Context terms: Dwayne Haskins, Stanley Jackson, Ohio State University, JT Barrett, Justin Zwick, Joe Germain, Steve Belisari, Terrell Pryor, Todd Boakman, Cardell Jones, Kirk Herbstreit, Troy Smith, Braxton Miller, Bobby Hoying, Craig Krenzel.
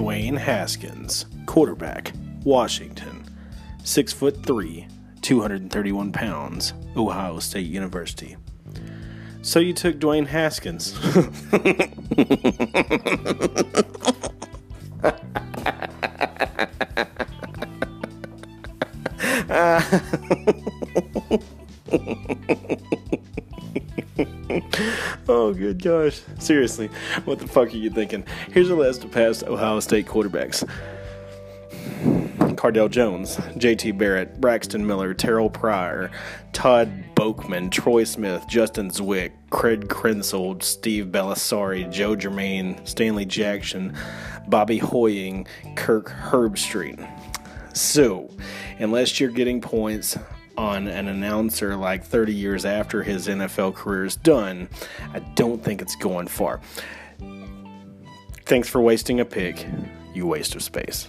Dwayne Haskins, quarterback, Washington, 6'3", 231 pounds, Ohio State University. So you took Dwayne Haskins. Oh, good gosh. Seriously, what the fuck are you thinking? Here's a list of past Ohio State quarterbacks. Cardell Jones, JT Barrett, Braxton Miller, Terrell Pryor, Todd Boakman, Troy Smith, Justin Zwick, Craig Krenzel, Steve Belisari, Joe Germain, Stanley Jackson, Bobby Hoying, Kirk Herbstreit. So, unless you're getting points on an announcer like 30 years after his NFL career is done, I don't think it's going far. Thanks for wasting a pick, you waste of space.